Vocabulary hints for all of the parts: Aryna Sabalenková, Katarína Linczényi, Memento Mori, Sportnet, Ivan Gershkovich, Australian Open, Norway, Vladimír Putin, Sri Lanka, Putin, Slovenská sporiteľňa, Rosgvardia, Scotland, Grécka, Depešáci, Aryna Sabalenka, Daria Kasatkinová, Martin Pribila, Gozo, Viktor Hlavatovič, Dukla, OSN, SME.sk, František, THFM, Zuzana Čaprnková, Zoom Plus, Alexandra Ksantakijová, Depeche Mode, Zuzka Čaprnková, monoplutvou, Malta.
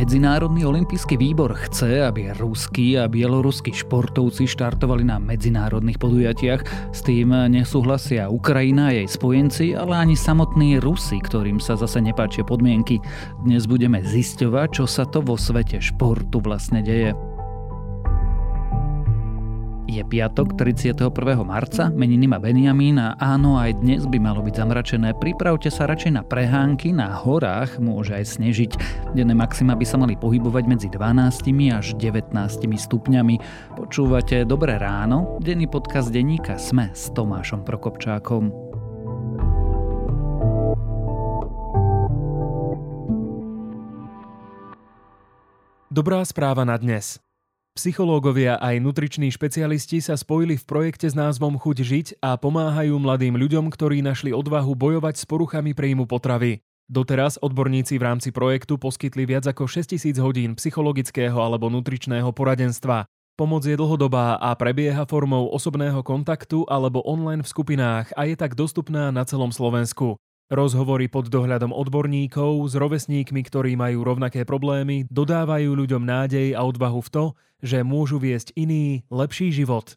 Medzinárodný olympijský výbor chce, aby ruskí a bieloruskí športovci štartovali na medzinárodných podujatiach. S tým nesúhlasia Ukrajina a jej spojenci, ale ani samotní Rusi, ktorým sa zase nepáčia podmienky. Dnes budeme zisťovať, čo sa to vo svete športu vlastne deje. Je piatok 31. marca, meniny má Benjamín a áno, aj dnes by malo byť zamračené. Pripravte sa radšej na prehánky, na horách môže aj snežiť. Denné maxima by sa mali pohybovať medzi 12 až 19 stupňami. Počúvate Dobré ráno, denný podcast denníka SME s Tomášom Prokopčákom. Dobrá správa na dnes. Psychológovia aj nutriční špecialisti sa spojili v projekte s názvom Chuť žiť a pomáhajú mladým ľuďom, ktorí našli odvahu bojovať s poruchami príjmu potravy. Doteraz odborníci v rámci projektu poskytli viac ako 6000 hodín psychologického alebo nutričného poradenstva. Pomoc je dlhodobá a prebieha formou osobného kontaktu alebo online v skupinách a je tak dostupná na celom Slovensku. Rozhovory pod dohľadom odborníkov s rovesníkmi, ktorí majú rovnaké problémy, dodávajú ľuďom nádej a odvahu v to, že môžu viesť iný, lepší život.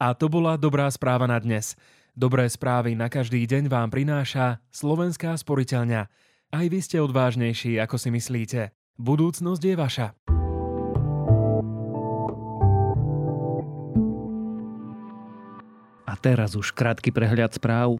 A to bola dobrá správa na dnes. Dobré správy na každý deň vám prináša Slovenská sporiteľňa. Aj vy ste odvážnejší, ako si myslíte. Budúcnosť je vaša. A teraz už krátky prehľad správ.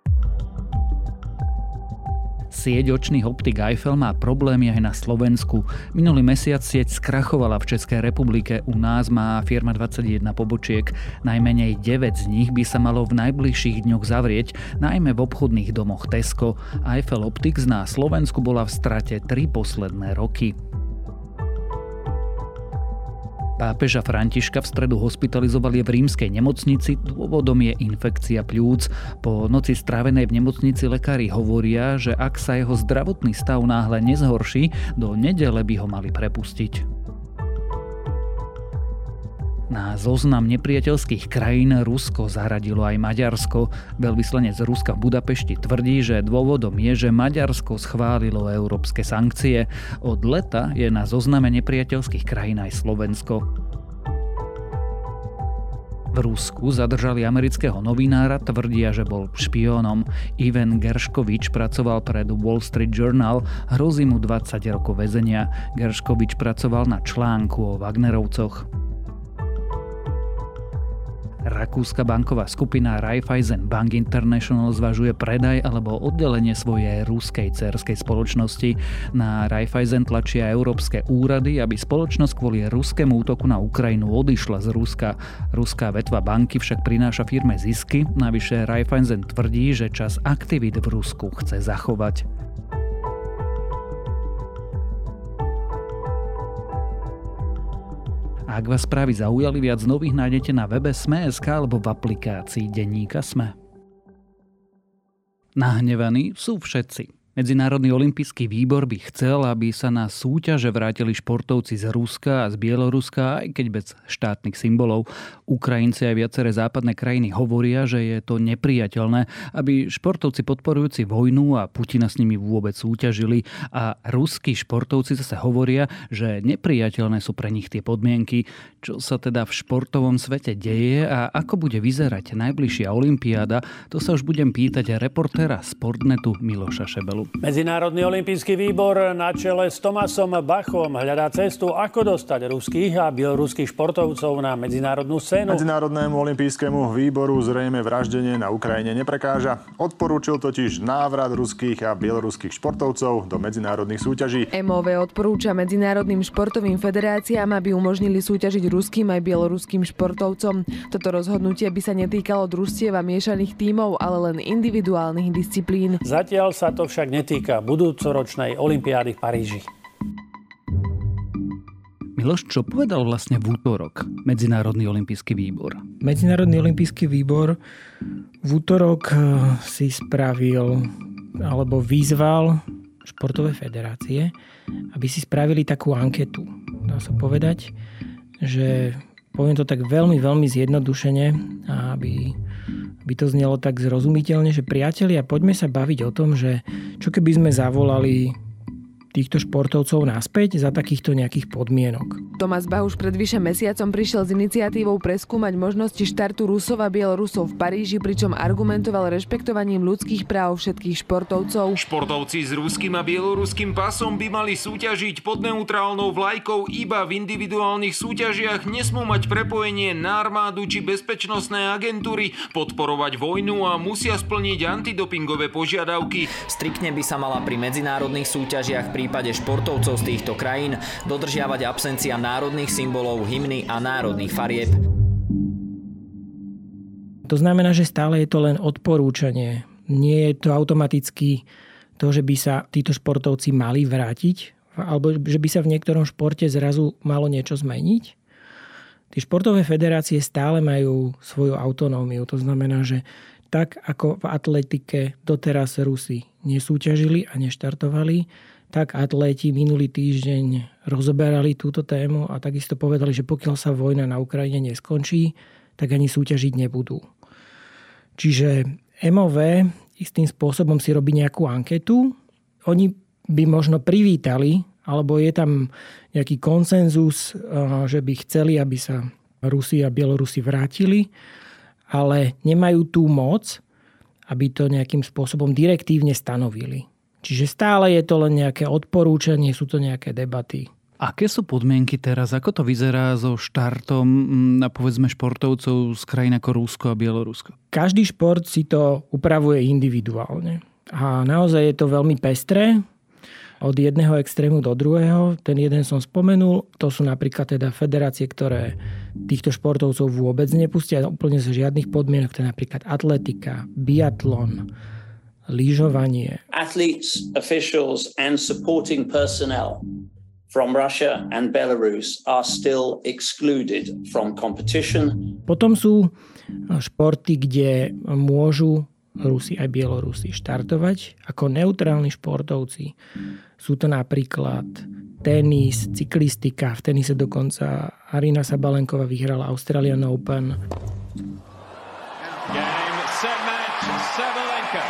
Sieť očných optik Eiffel má problémy aj na Slovensku. Minulý mesiac sieť skrachovala v Českej republike, u nás má firma 21 pobočiek. Najmenej 9 z nich by sa malo v najbližších dňoch zavrieť, najmä v obchodných domoch Tesco. Eiffel Optics na Slovensku bola v strate 3 posledné roky. Pápeža Františka v stredu hospitalizovali v rímskej nemocnici, dôvodom je infekcia pľúc. Po noci strávenej v nemocnici lekári hovoria, že ak sa jeho zdravotný stav náhle nezhorší, do nedele by ho mali prepustiť. Na zoznam nepriateľských krajín Rusko zaradilo aj Maďarsko. Veľvyslanec Ruska v Budapešti tvrdí, že dôvodom je, že Maďarsko schválilo európske sankcie. Od leta je na zozname nepriateľských krajín aj Slovensko. V Rusku zadržali amerického novinára, tvrdia, že bol špiónom. Ivan Gershkovich pracoval pre Wall Street Journal, hrozí mu 20 rokov väzenia. Gershkovich pracoval na článku o Wagnerovcoch. Rakúska banková skupina Raiffeisen Bank International zvažuje predaj alebo oddelenie svojej ruskej dcérskej spoločnosti. Na Raiffeisen tlačia európske úrady, aby spoločnosť kvôli ruskému útoku na Ukrajinu odišla z Ruska. Ruská vetva banky však prináša firme zisky, navyše Raiffeisen tvrdí, že čas aktivít v Rusku chce zachovať. Ak vás správy zaujali, viac nových nájdete na webe SME.sk alebo v aplikácii denníka SME. Nahnevaní sú všetci. Medzinárodný olympijský výbor by chcel, aby sa na súťaže vrátili športovci z Ruska a z Bieloruska, aj keď bez štátnych symbolov. Ukrajinci aj viaceré západné krajiny hovoria, že je to neprijateľné, aby športovci podporujúci vojnu a Putina s nimi vôbec súťažili. A ruskí športovci zase hovoria, že neprijateľné sú pre nich tie podmienky. Čo sa teda v športovom svete deje a ako bude vyzerať najbližšia olympiáda, to sa už budem pýtať reportéra Sportnetu Miloša Šebelu. Medzinárodný olympijský výbor na čele s Thomasom Bachom hľadá cestu, ako dostať ruských a bieloruských športovcov na medzinárodnú scénu. Medzinárodnému olympijskému výboru zrejme vraždenie na Ukrajine neprekáža. Odporúčil totiž návrat ruských a bieloruských športovcov do medzinárodných súťaží. MOV odporúča medzinárodným športovým federáciám, aby umožnili súťažiť ruským aj bieloruským športovcom. Toto rozhodnutie by sa netýkalo družstiev a miešaných tímov, ale len individuálnych disciplín. Zatiaľ sa to však netýka budúcoročnej olympiády v Paríži. Miloš, čo povedal vlastne v útorok Medzinárodný olympijský výbor? Medzinárodný olympijský výbor v útorok si spravil alebo vyzval športové federácie, aby si spravili takú anketu. Dá sa povedať, že poviem to tak veľmi, veľmi zjednodušene, aby to znelo tak zrozumiteľne, že priatelia, poďme sa baviť o tom, že čo keby sme zavolali týchto športovcov naspäť za takýchto nejakých podmienok. Thomas Bach už pred vyše mesiacom prišiel s iniciatívou preskúmať možnosti štartu Rusov a Bielorusov v Paríži, pričom argumentoval rešpektovaním ľudských práv všetkých športovcov. Športovci s ruským a bieloruským pasom by mali súťažiť pod neutrálnou vlajkou iba v individuálnych súťažiach, nesmú mať prepojenie na armádu či bezpečnostné agentúry, podporovať vojnu a musia splniť antidopingové požiadavky. Striktne by sa mala pri medzinárodných súťažiach v prípade športovcov z týchto krajín dodržiavať absencia národných symbolov, hymny a národných farieb. To znamená, že stále je to len odporúčanie. Nie je to automaticky to, že by sa títo športovci mali vrátiť, alebo že by sa v niektorom športe zrazu malo niečo zmeniť. Tí športové federácie stále majú svoju autonómiu. To znamená, že tak ako v atletike doteraz Rusi nesúťažili a neštartovali, tak atléti minulý týždeň rozoberali túto tému a takisto povedali, že pokiaľ sa vojna na Ukrajine neskončí, tak ani súťažiť nebudú. Čiže MOV istým spôsobom si robí nejakú anketu. Oni by možno privítali, alebo je tam nejaký konsenzus, že by chceli, aby sa Rusi a Bielorusi vrátili, ale nemajú tú moc, aby to nejakým spôsobom direktívne stanovili. Čiže stále je to len nejaké odporúčanie, sú to nejaké debaty. Aké sú podmienky teraz? Ako to vyzerá so štartom na povedzme športovcov z krajín ako Rusko a Bielorusko? Každý šport si to upravuje individuálne. A naozaj je to veľmi pestré. Od jedného extrému do druhého. Ten jeden som spomenul. To sú napríklad teda federácie, ktoré týchto športovcov vôbec nepustia. Úplne z žiadnych podmienok. To je napríklad atletika, biatlon, lyžovanie. Athletes, officials and supporting personnel from Russia and Belarus are still excluded from competition. Potom sú športy, kde môžu Rusi aj Bielorusi štartovať ako neutrálni športovci. Sú to napríklad tenis, cyklistika. V tenise dokonca Aryna Sabalenková vyhrala Australian Open. Game, set match, Sabalenka.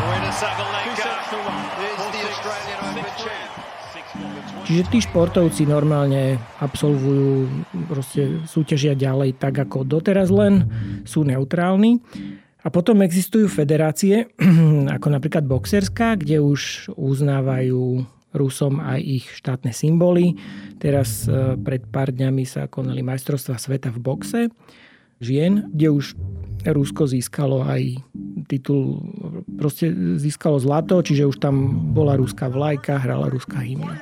Aryna Sabalenka is the Australian Open champ. Čiže tí športovci normálne absolvujú súťažia ďalej tak ako doteraz, len sú neutrálni. A potom existujú federácie, ako napríklad boxerská, kde už uznávajú Rusom aj ich štátne symboly. Teraz pred pár dňami sa konali majstrovstvá sveta v boxe žien, kde už Rusko získalo aj titul, získalo zlato, čiže už tam bola ruská vlajka, hrala ruská hymna.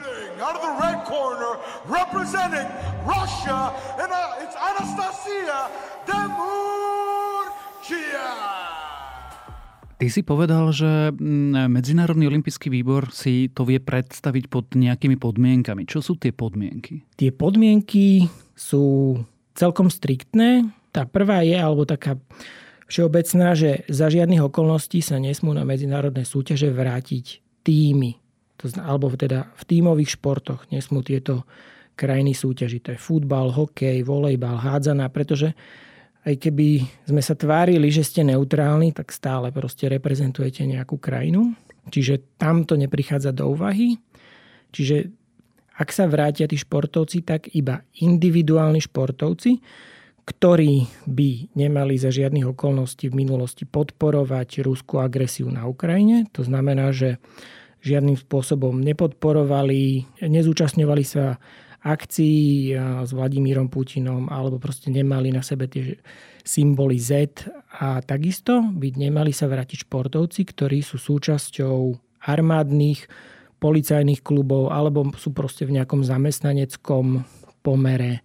Ty si povedal, že Medzinárodný olympijský výbor si to vie predstaviť pod nejakými podmienkami. Čo sú tie podmienky? Tie podmienky sú celkom striktné. Tá prvá je, alebo taká všeobecná, že za žiadnych okolností sa nesmú na medzinárodné súťaže vrátiť tímy. Alebo teda v tímových športoch nesmú tieto krajiny súťažiť. To je futbal, hokej, volejbal, hádzaná, pretože aj keby sme sa tvárili, že ste neutrálni, tak stále reprezentujete nejakú krajinu. Čiže tam to neprichádza do úvahy. Čiže ak sa vrátia tí športovci, tak iba individuálni športovci, ktorí by nemali za žiadnych okolností v minulosti podporovať ruskú agresiu na Ukrajine. To znamená, že žiadnym spôsobom nepodporovali, nezúčastňovali sa akcií s Vladimírom Putinom alebo nemali na sebe tie symboly Z. A takisto by nemali sa vrátiť športovci, ktorí sú súčasťou armádnych, policajných klubov alebo sú v nejakom zamestnaneckom pomere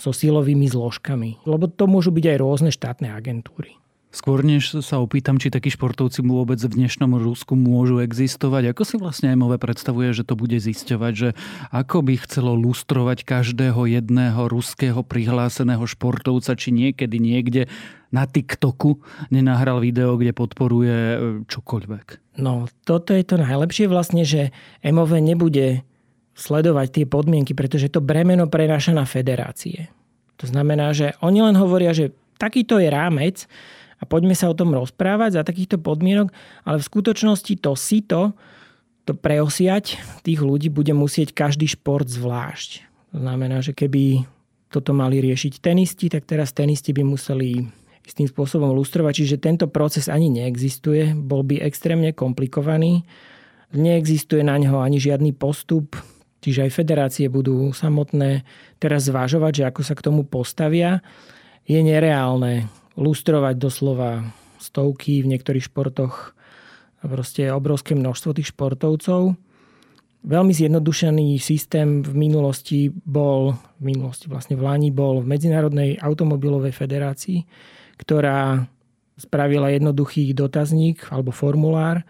so silovými zložkami. Lebo to môžu byť aj rôzne štátne agentúry. Skôr než sa opýtam, či takí športovci vôbec v dnešnom Rusku môžu existovať. Ako si vlastne MOV predstavuje, že to bude zisťovať? Že ako by chcelo lustrovať každého jedného ruského prihláseného športovca, či niekedy niekde na TikToku nenahral video, kde podporuje čokoľvek? No, toto je to najlepšie vlastne, že MOV nebude sledovať tie podmienky, pretože to bremeno prenáša na federácie. To znamená, že oni len hovoria, že takýto je rámec a poďme sa o tom rozprávať za takýchto podmienok, ale v skutočnosti to preosiať tých ľudí bude musieť každý šport zvlášť. To znamená, že keby toto mali riešiť tenisti, tak teraz tenisti by museli istým spôsobom lustrovať. Čiže tento proces ani neexistuje, bol by extrémne komplikovaný. Neexistuje na ňo ani žiadny postup, čiže aj federácie budú samotné teraz zvažovať, že ako sa k tomu postavia. Je nereálne lustrovať doslova stovky, v niektorých športoch proste obrovské množstvo tých športovcov. Veľmi zjednodušený systém v Lani bol v Medzinárodnej automobilovej federácii, ktorá spravila jednoduchý dotazník alebo formulár,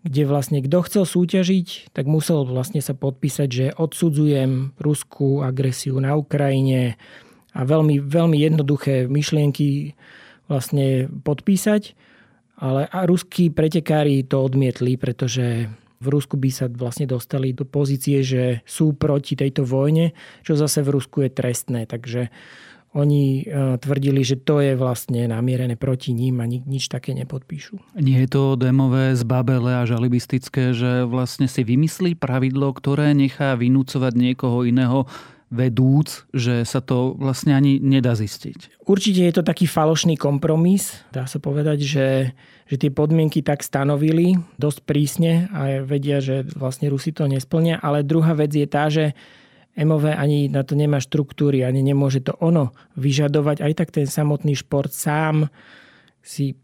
kde vlastne kto chcel súťažiť, tak musel vlastne sa podpísať, že odsudzujem ruskú agresiu na Ukrajine a veľmi, veľmi jednoduché myšlienky vlastne podpísať. Ale ruskí pretekári to odmietli, pretože v Rusku by sa vlastne dostali do pozície, že sú proti tejto vojne, čo zase v Rusku je trestné. Takže oni tvrdili, že to je vlastne namierené proti ním a nič také nepodpíšu. Nie je to démové, zbabelé a žalibistické, že vlastne si vymyslí pravidlo, ktoré nechá vynúcovať niekoho iného, vedúc, že sa to vlastne ani nedá zistiť. Určite je to taký falošný kompromis. Dá sa povedať, že tie podmienky tak stanovili dosť prísne a vedia, že vlastne Rusi to nesplnia. Ale druhá vec je tá, že MOV ani na to nemá štruktúry, ani nemôže to ono vyžadovať. Aj tak ten samotný šport sám si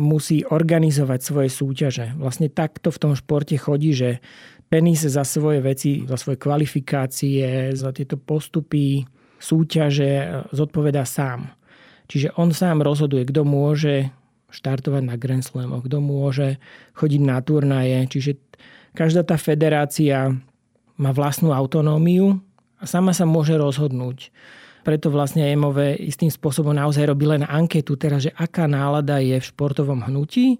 musí organizovať svoje súťaže. Vlastne takto v tom športe chodí, že peníze za svoje veci, za svoje kvalifikácie, za tieto postupy, súťaže zodpovedá sám. Čiže on sám rozhoduje, kto môže štartovať na Grand Slamoch, kto môže chodiť na turnaje. Čiže každá tá federácia má vlastnú autonómiu a sama sa môže rozhodnúť. Preto vlastne MOV istým spôsobom naozaj robí len anketu teraz, že aká nálada je v športovom hnutí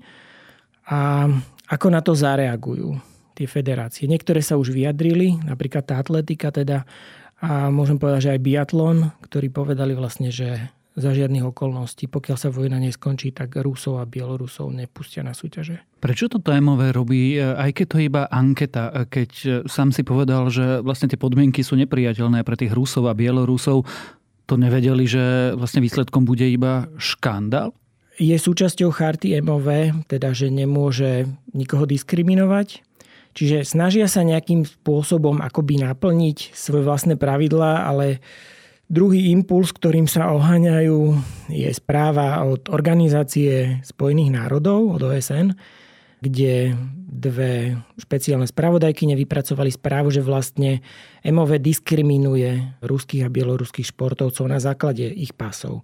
a ako na to zareagujú tie federácie. Niektoré sa už vyjadrili, napríklad tá atletika teda, a môžem povedať, že aj biatlon, ktorí povedali vlastne, že za žiadnych okolností, pokiaľ sa vojna neskončí, tak Rusov a Bielorusov nepustia na súťaže. Prečo to MOV robí, aj keď to je iba anketa, keď sám si povedal, že vlastne tie podmienky sú nepriateľné pre tých Rusov a Bielorusov, to nevedeli, že vlastne výsledkom bude iba škandál? Je súčasťou charty MOV, teda že nemôže nikoho diskriminovať. Čiže snažia sa nejakým spôsobom akoby naplniť svoje vlastné pravidlá, ale druhý impuls, ktorým sa oháňajú, je správa od Organizácie spojených národov, od OSN, kde dve špeciálne spravodajkyne vypracovali správu, že vlastne MOV diskriminuje ruských a bieloruských športovcov na základe ich pasov.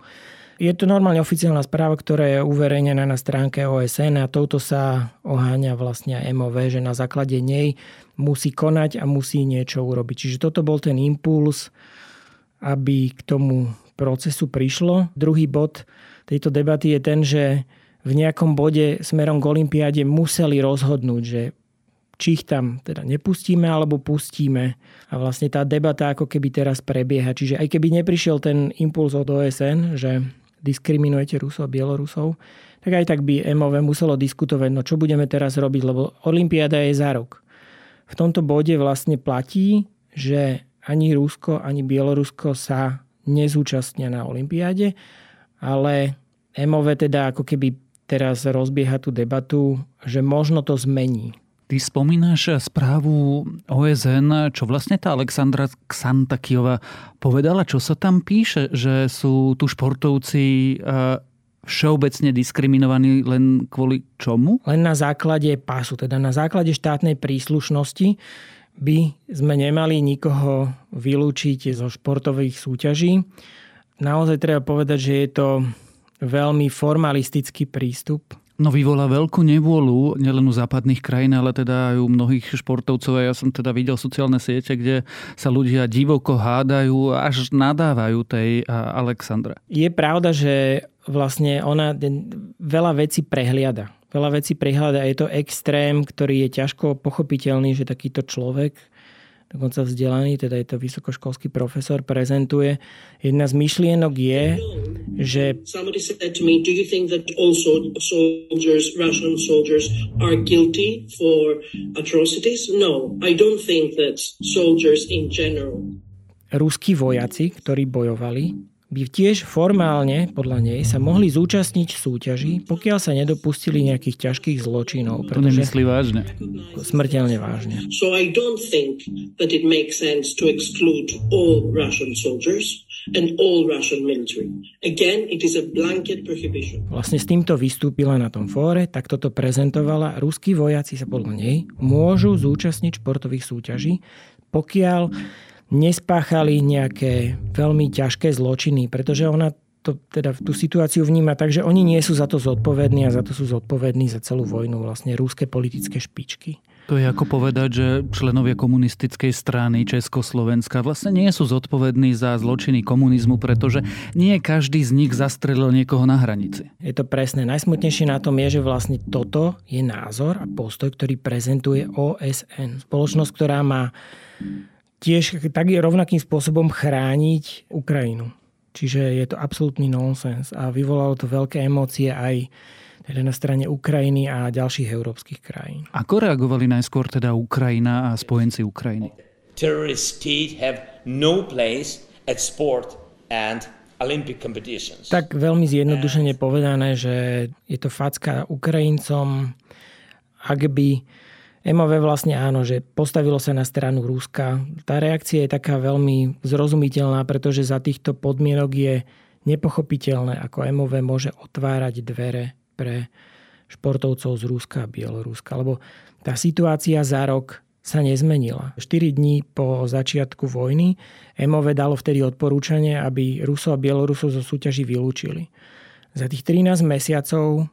Je to normálne oficiálna správa, ktorá je uverejnená na stránke OSN a touto sa oháňa vlastne MOV, že na základe nej musí konať a musí niečo urobiť. Čiže toto bol ten impuls, aby k tomu procesu prišlo. Druhý bod tejto debaty je ten, že v nejakom bode smerom k olympiáde museli rozhodnúť, že či ich tam teda nepustíme alebo pustíme. A vlastne tá debata ako keby teraz prebieha. Čiže aj keby neprišiel ten impuls od OSN, že diskriminujete Rusov a Bielorusov, tak aj tak by MOV muselo diskutovať, no čo budeme teraz robiť, lebo olympiáda je za rok. V tomto bode vlastne platí, že ani Rusko, ani Bielorusko sa nezúčastnia na olympiáde, ale MOV teda ako keby teraz rozbieha tú debatu, že možno to zmení. Ty spomínaš správu OSN, čo vlastne tá Alexandra Ksantakijová povedala, čo sa tam píše, že sú tu športovci všeobecne diskriminovaní len kvôli čomu? Len na základe pasu, teda na základe štátnej príslušnosti by sme nemali nikoho vylúčiť zo športových súťaží. Naozaj treba povedať, že je to veľmi formalistický prístup. No vyvolá veľkú nevôľu, nielen u západných krajín, ale teda aj u mnohých športovcov. Ja som teda videl sociálne siete, kde sa ľudia divoko hádajú, až nadávajú tej Alexandre. Je pravda, že vlastne ona veľa vecí prehliada. Veľa vecí prehliada. Je to extrém, ktorý je ťažko pochopiteľný, že takýto človek dokonca vzdelaný, teda je to vysokoškolský profesor, prezentuje. Jedna z myšlienok je, že ruskí vojaci, ktorí bojovali, by tiež formálne, podľa nej, sa mohli zúčastniť súťaží, pokiaľ sa nedopustili nejakých ťažkých zločinov. To nemyslí vážne. Smrteľne vážne. So I don't think that it makes sense to exclude all Russian soldiers and all Russian military. Again, it is a blanket prohibition. Vlastne s týmto vystúpila na tom fóre, tak toto prezentovala. Ruskí vojaci sa podľa nej môžu zúčastniť športových súťaží, pokiaľ nespáchali nejaké veľmi ťažké zločiny, pretože ona to, teda tú situáciu vníma tak, že oni nie sú za to zodpovední a za to sú zodpovední za celú vojnu vlastne ruské politické špičky. To je ako povedať, že členovia komunistickej strany Československa vlastne nie sú zodpovední za zločiny komunizmu, pretože nie každý z nich zastrelil niekoho na hranici. Je to presné. Najsmutnejšie na tom je, že vlastne toto je názor a postoj, ktorý prezentuje OSN. Spoločnosť, ktorá má tiež takým rovnakým spôsobom chrániť Ukrajinu. Čiže je to absolútny nonsens a vyvolalo to veľké emócie aj teda na strane Ukrajiny a ďalších európskych krajín. Ako reagovali najskôr teda Ukrajina a spojenci Ukrajiny? Tak veľmi zjednodušene povedané, že je to facka Ukrajincom, ak by MOV vlastne áno, že postavilo sa na stranu Ruska. Tá reakcia je taká veľmi zrozumiteľná, pretože za týchto podmienok je nepochopiteľné, ako MOV môže otvárať dvere pre športovcov z Ruska a Bieloruska. Lebo tá situácia za rok sa nezmenila. 4 dní po začiatku vojny MOV dalo vtedy odporúčanie, aby Rusov a Bielorusov zo súťaží vylúčili. Za tých 13 mesiacov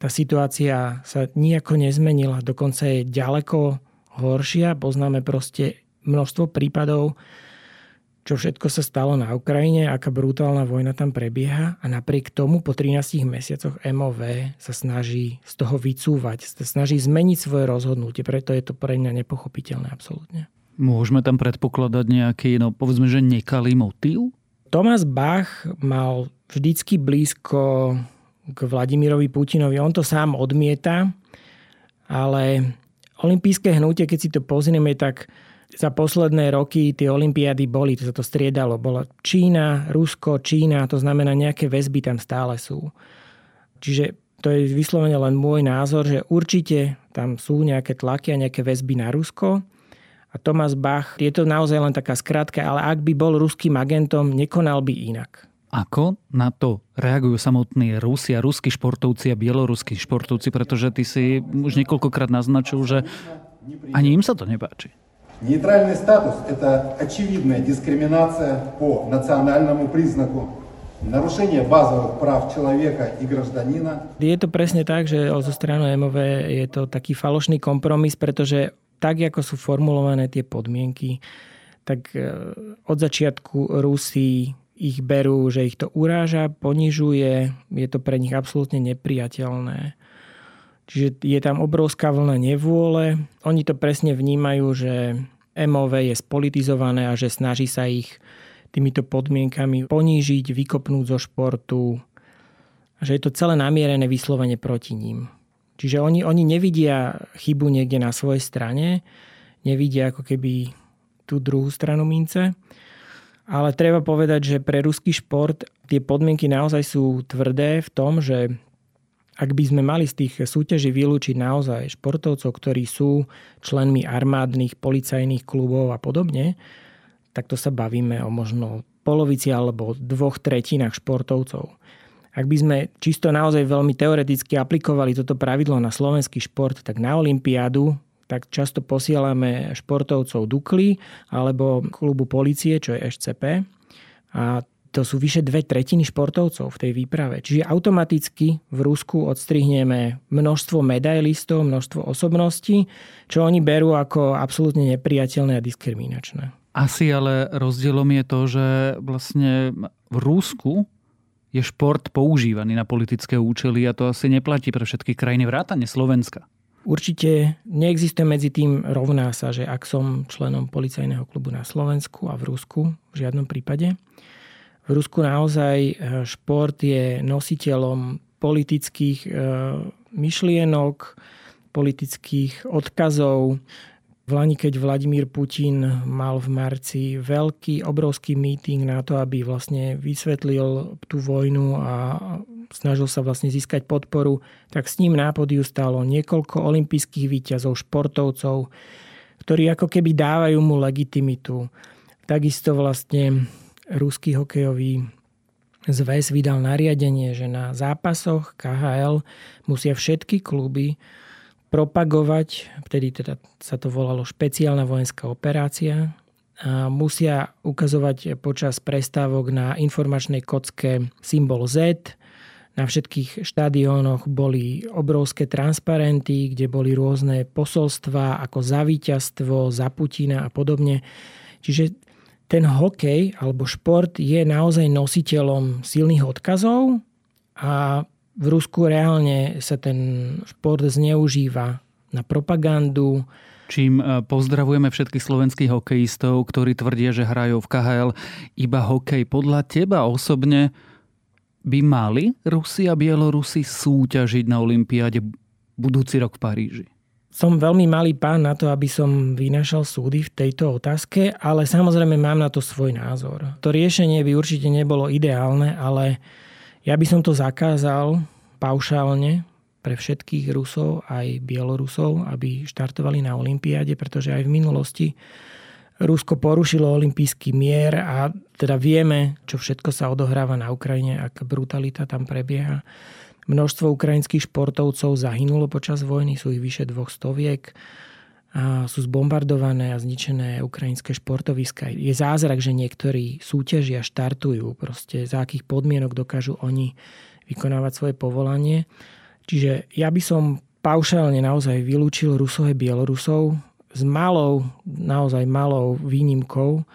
tá situácia sa nijako nezmenila, dokonca je ďaleko horšia. Poznáme proste množstvo prípadov, čo všetko sa stalo na Ukrajine, aká brutálna vojna tam prebieha a napriek tomu po 13 mesiacoch MOV sa snaží z toho vycúvať, sa snaží zmeniť svoje rozhodnutie, preto je to pre mňa nepochopiteľné absolútne. Môžeme tam predpokladať nejaký, povedzme, že nekalý motív? Thomas Bach mal vždycky blízko k Vladimirovi Putinovi. On to sám odmieta, ale olympijské hnutie, keď si to pozrieme, tak za posledné roky tie olympiády boli, to sa to striedalo. Bola Čína, Rusko, Čína, to znamená nejaké väzby tam stále sú. Čiže to je vyslovene len môj názor, že určite tam sú nejaké tlaky a nejaké väzby na Rusko. A Thomas Bach, je to naozaj len taká skratka, ale ak by bol ruským agentom, nekonal by inak. Ako na to reagujú samotní Rusi a ruskí športovci a bieloruskí športovci, pretože ty si už niekoľkokrát naznačil, že ani im sa to nepáči. Нейтральный статус – это очевидная дискриминация по национальному признаку, нарушение базовых прав человека и гражданина. Je to presne tak, že zo strany MOV je to taký falošný kompromis, pretože tak, ako sú formulované tie podmienky, tak od začiatku Rusi ich berú, že ich to uráža, ponižuje, je to pre nich absolútne nepriateľné. Čiže je tam obrovská vlna nevôle. Oni to presne vnímajú, že MOV je spolitizované a že snaží sa ich týmito podmienkami ponížiť, vykopnúť zo športu. A že je to celé namierené vyslovene proti ním. Čiže oni nevidia chybu niekde na svojej strane, nevidia ako keby tú druhú stranu mince. Ale treba povedať, že pre ruský šport tie podmienky naozaj sú tvrdé v tom, že ak by sme mali z tých súťaží vylúčiť naozaj športovcov, ktorí sú členmi armádnych, policajných klubov a podobne, tak to sa bavíme o možno polovici alebo 2/3 športovcov. Ak by sme čisto naozaj veľmi teoreticky aplikovali toto pravidlo na slovenský šport, tak na olympiádu tak často posielame športovcov Dukly alebo klubu polície, čo je SCP. A to sú vyše 2/3 športovcov v tej výprave. Čiže automaticky v Rusku odstrihneme množstvo medailistov, množstvo osobností, čo oni berú ako absolútne nepriateľné a diskriminačné. Asi ale rozdielom je to, že vlastne v Rusku je šport používaný na politické účely a to asi neplatí pre všetky krajiny vrátane Slovenska. Určite neexistuje medzi tým rovná sa, že ak som členom policajného klubu na Slovensku a v Rusku, v žiadnom prípade. V Rusku naozaj šport je nositeľom politických myšlienok, politických odkazov. Vlani, keď Vladimír Putin mal v marci veľký, obrovský meeting na to, aby vlastne vysvetlil tú vojnu a snažil sa vlastne získať podporu, tak s ním na pódiu stálo niekoľko olympijských víťazov, športovcov, ktorí ako keby dávajú mu legitimitu. Takisto vlastne ruský hokejový zväz vydal nariadenie, že na zápasoch KHL musia všetky kluby propagovať, vtedy teda sa to volalo špeciálna vojenská operácia, a musia ukazovať počas prestávok na informačnej kocke symbol Z. Na všetkých štadiónoch boli obrovské transparenty, kde boli rôzne posolstvá ako za víťazstvo, za Putina a podobne. Čiže ten hokej alebo šport je naozaj nositeľom silných odkazov a v Rusku reálne sa ten šport zneužíva na propagandu. Čím pozdravujeme všetkých slovenských hokejistov, ktorí tvrdia, že hrajú v KHL iba hokej. Podľa teba osobne by mali Rusi a Bielorusi súťažiť na olympiáde budúci rok v Paríži? Som veľmi malý pán na to, aby som vynášal súdy v tejto otázke, ale samozrejme mám na to svoj názor. To riešenie by určite nebolo ideálne, ale ja by som to zakázal paušálne pre všetkých Rusov aj Bielorusov, aby štartovali na olympiáde, pretože aj v minulosti Rusko porušilo olympijský mier a teda vieme, čo všetko sa odohráva na Ukrajine, aká brutalita tam prebieha. Množstvo ukrajinských športovcov zahynulo počas vojny, sú ich vyše 200, a sú zbombardované a zničené ukrajinské športoviská. Je zázrak, že niektorí súťažia, štartujú, proste za akých podmienok dokážu oni vykonávať svoje povolanie. Čiže ja by som paušálne naozaj vylúčil Rusov a Bielorusov, s malou, naozaj malou výnimkou.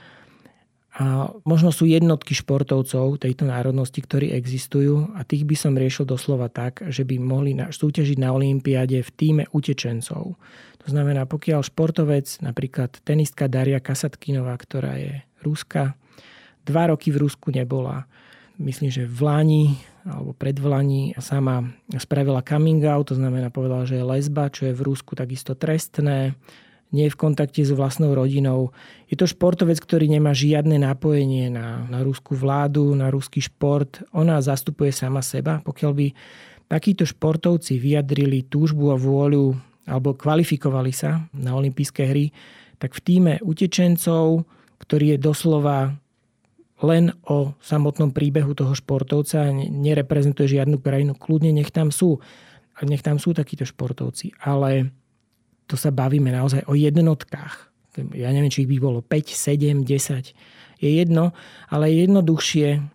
A možno sú jednotky športovcov tejto národnosti, ktorí existujú a tých by som riešil doslova tak, že by mohli súťažiť na olympiáde v tíme utečencov. To znamená, pokiaľ športovec, napríklad tenistka Daria Kasatkinová, ktorá je Ruska, 2 roky v Rusku nebola. Myslím, že v Lani alebo predvlani sama spravila coming out, to znamená, povedala, že je lesba, čo je v Rusku takisto trestné. Nie je v kontakte so vlastnou rodinou. Je to športovec, ktorý nemá žiadne napojenie na ruskú vládu, na ruský šport. Ona zastupuje sama seba. Pokiaľ by takíto športovci vyjadrili túžbu a vôľu alebo kvalifikovali sa na olympijské hry, tak v tíme utečencov, ktorý je doslova len o samotnom príbehu toho športovca, nereprezentuje žiadnu krajinu, kľudne nech tam sú. A nech tam sú takíto športovci. Ale to sa bavíme naozaj o jednotkách. Ja neviem, či ich by bolo 5, 7, 10. Je jedno, ale je jednoduchšie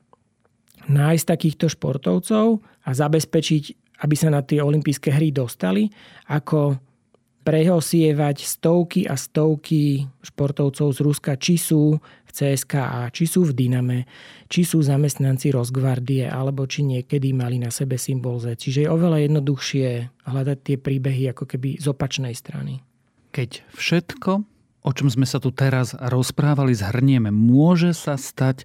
nájsť takýchto športovcov a zabezpečiť, aby sa na tie olympijské hry dostali, ako prehosievať stovky a stovky športovcov z Ruska, či sú v CSKA, či sú v Dyname, či sú zamestnanci Rosgvardie, alebo či niekedy mali na sebe symbol Z. Čiže je oveľa jednoduchšie hľadať tie príbehy ako keby z opačnej strany. Keď všetko, o čom sme sa tu teraz rozprávali, zhrnieme, môže sa stať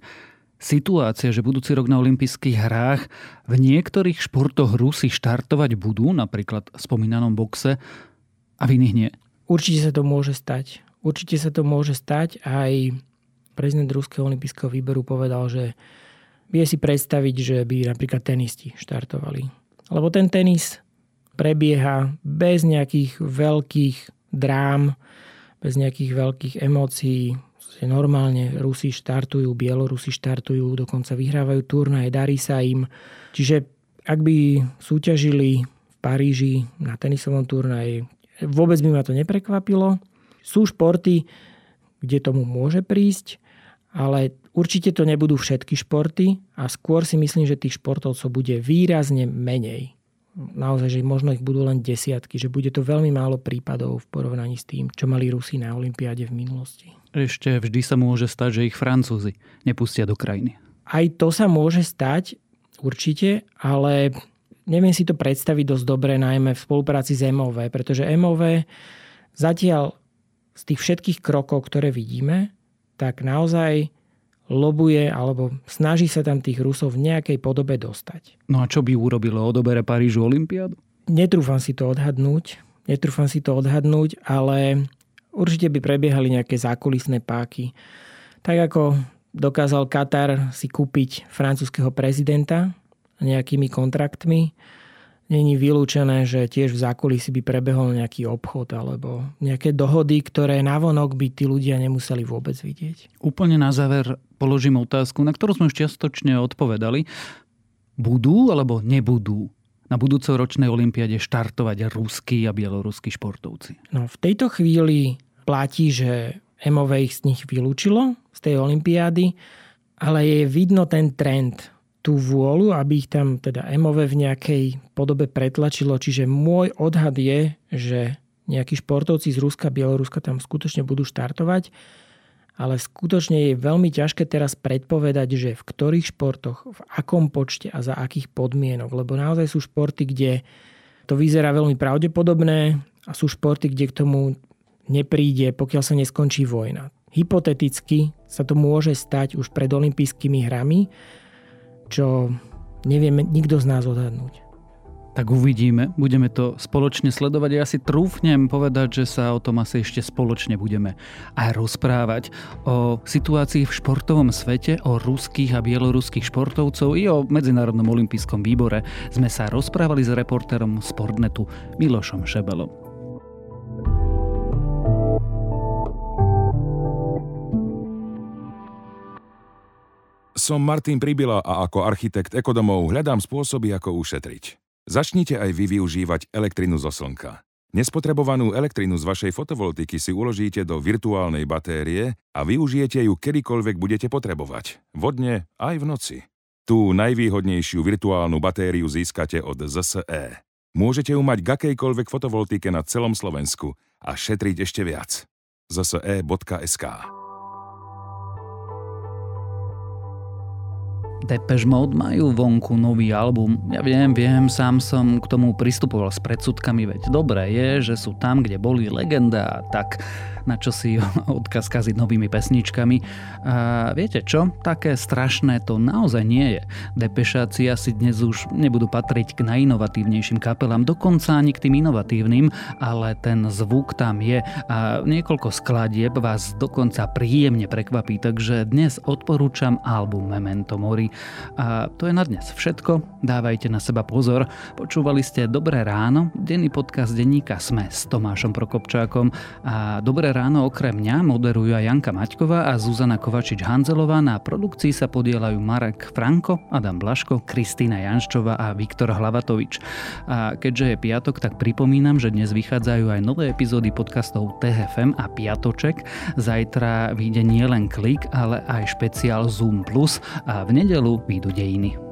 situácia, že budúci rok na olympijských hrách v niektorých športoch Rusi štartovať budú, napríklad v spomínanom boxe, a v iných nie? Určite sa to môže stať. Určite sa to môže stať. Aj prezident Ruského olympijského výboru povedal, že vie si predstaviť, že by napríklad tenisti štartovali. Lebo ten tenis prebieha bez nejakých veľkých drám, bez nejakých veľkých emócií. Normálne Rusi štartujú, Bielorusi štartujú, dokonca vyhrávajú turnaje, darí sa im. Čiže ak by súťažili v Paríži na tenisovom turnaji, vôbec by ma to neprekvapilo. Sú športy, kde tomu môže prísť, ale určite to nebudú všetky športy a skôr si myslím, že tých športovcov bude výrazne menej. Naozaj, že možno ich budú len desiatky, že bude to veľmi málo prípadov v porovnaní s tým, čo mali Rusi na olympiáde v minulosti. Ešte vždy sa môže stať, že ich Francúzi nepustia do krajiny. Aj to sa môže stať, určite, ale neviem si to predstaviť dosť dobre, najmä v spolupráci s MOV, pretože MOV zatiaľ z tých všetkých krokov, ktoré vidíme, tak naozaj lobuje alebo snaží sa tam tých Rusov v nejakej podobe dostať. No a čo by urobilo? Odobere Parížu olympiádu? Netrúfam si to odhadnúť, ale určite by prebiehali nejaké zákulisné páky. Tak ako dokázal Katar si kúpiť francúzskeho prezidenta nejakými kontraktmi, není vylúčené, že tiež v zákulisí by prebehol nejaký obchod alebo nejaké dohody, ktoré navonok by tí ľudia nemuseli vôbec vidieť. Úplne na záver položím otázku, na ktorú sme už čiastočne odpovedali. Budú alebo nebudú na budúcoročnej olympiáde štartovať ruskí a bieloruskí športovci? No, v tejto chvíli platí, že MOV ich z nich vylúčilo z tej olympiády, ale je vidno ten trend, tú vôľu, aby ich tam teda MOV v nejakej podobe pretlačilo. Čiže môj odhad je, že nejakí športovci z Ruska, Bieloruska tam skutočne budú štartovať, ale skutočne je veľmi ťažké teraz predpovedať, že v ktorých športoch, v akom počte a za akých podmienok. Lebo naozaj sú športy, kde to vyzerá veľmi pravdepodobné a sú športy, kde k tomu nepríde, pokiaľ sa neskončí vojna. Hypoteticky sa to môže stať už pred olympijskými hrami, čo nevieme nikto z nás odhadnúť. Tak uvidíme, budeme to spoločne sledovať a ja si trúfnem povedať, že sa o tom asi ešte spoločne budeme aj rozprávať. O situácii v športovom svete, o ruských a bieloruských športovcov i o Medzinárodnom olympijskom výbore sme sa rozprávali s reportérom Sportnetu Milošom Šebelom. Som Martin Pribila a ako architekt ekodomov hľadám spôsoby, ako ušetriť. Začnite aj vy využívať elektrinu zo slnka. Nespotrebovanú elektrinu z vašej fotovoltiky si uložíte do virtuálnej batérie a využijete ju kedykoľvek budete potrebovať. Vodne aj v noci. Tú najvýhodnejšiu virtuálnu batériu získate od ZSE. Môžete ju mať k akejkoľvek fotovoltike na celom Slovensku a šetriť ešte viac. zse.sk. Depeche Mode majú vonku nový album. Ja viem, sám som k tomu pristupoval s predsudkami, veď dobré je, že sú tam, kde boli legenda a tak, na čo si odkaz kaziť novými pesničkami. A viete čo? Také strašné to naozaj nie je. Depešáci asi dnes už nebudú patriť k najinovatívnejším kapelám, dokonca ani k tým inovatívnym, ale ten zvuk tam je a niekoľko skladieb vás dokonca príjemne prekvapí, takže dnes odporúčam album Memento Mori. A to je na dnes všetko. Dávajte na seba pozor. Počúvali ste Dobré ráno, denný podcast denníka SME s Tomášom Prokopčákom. A Dobré ráno okrem mňa moderujú aj Janka Maťková a Zuzana Kovačič-Hanzelová. Na produkcii sa podielajú Marek Franko, Adam Blaško, Kristína Janščová a Viktor Hlavatovič. A keďže je piatok, tak pripomínam, že dnes vychádzajú aj nové epizódy podcastov THFM a Piatoček. Zajtra vyjde nielen Klik, ale aj špeciál Zoom Plus a v nedeľu výjdu Dejiny.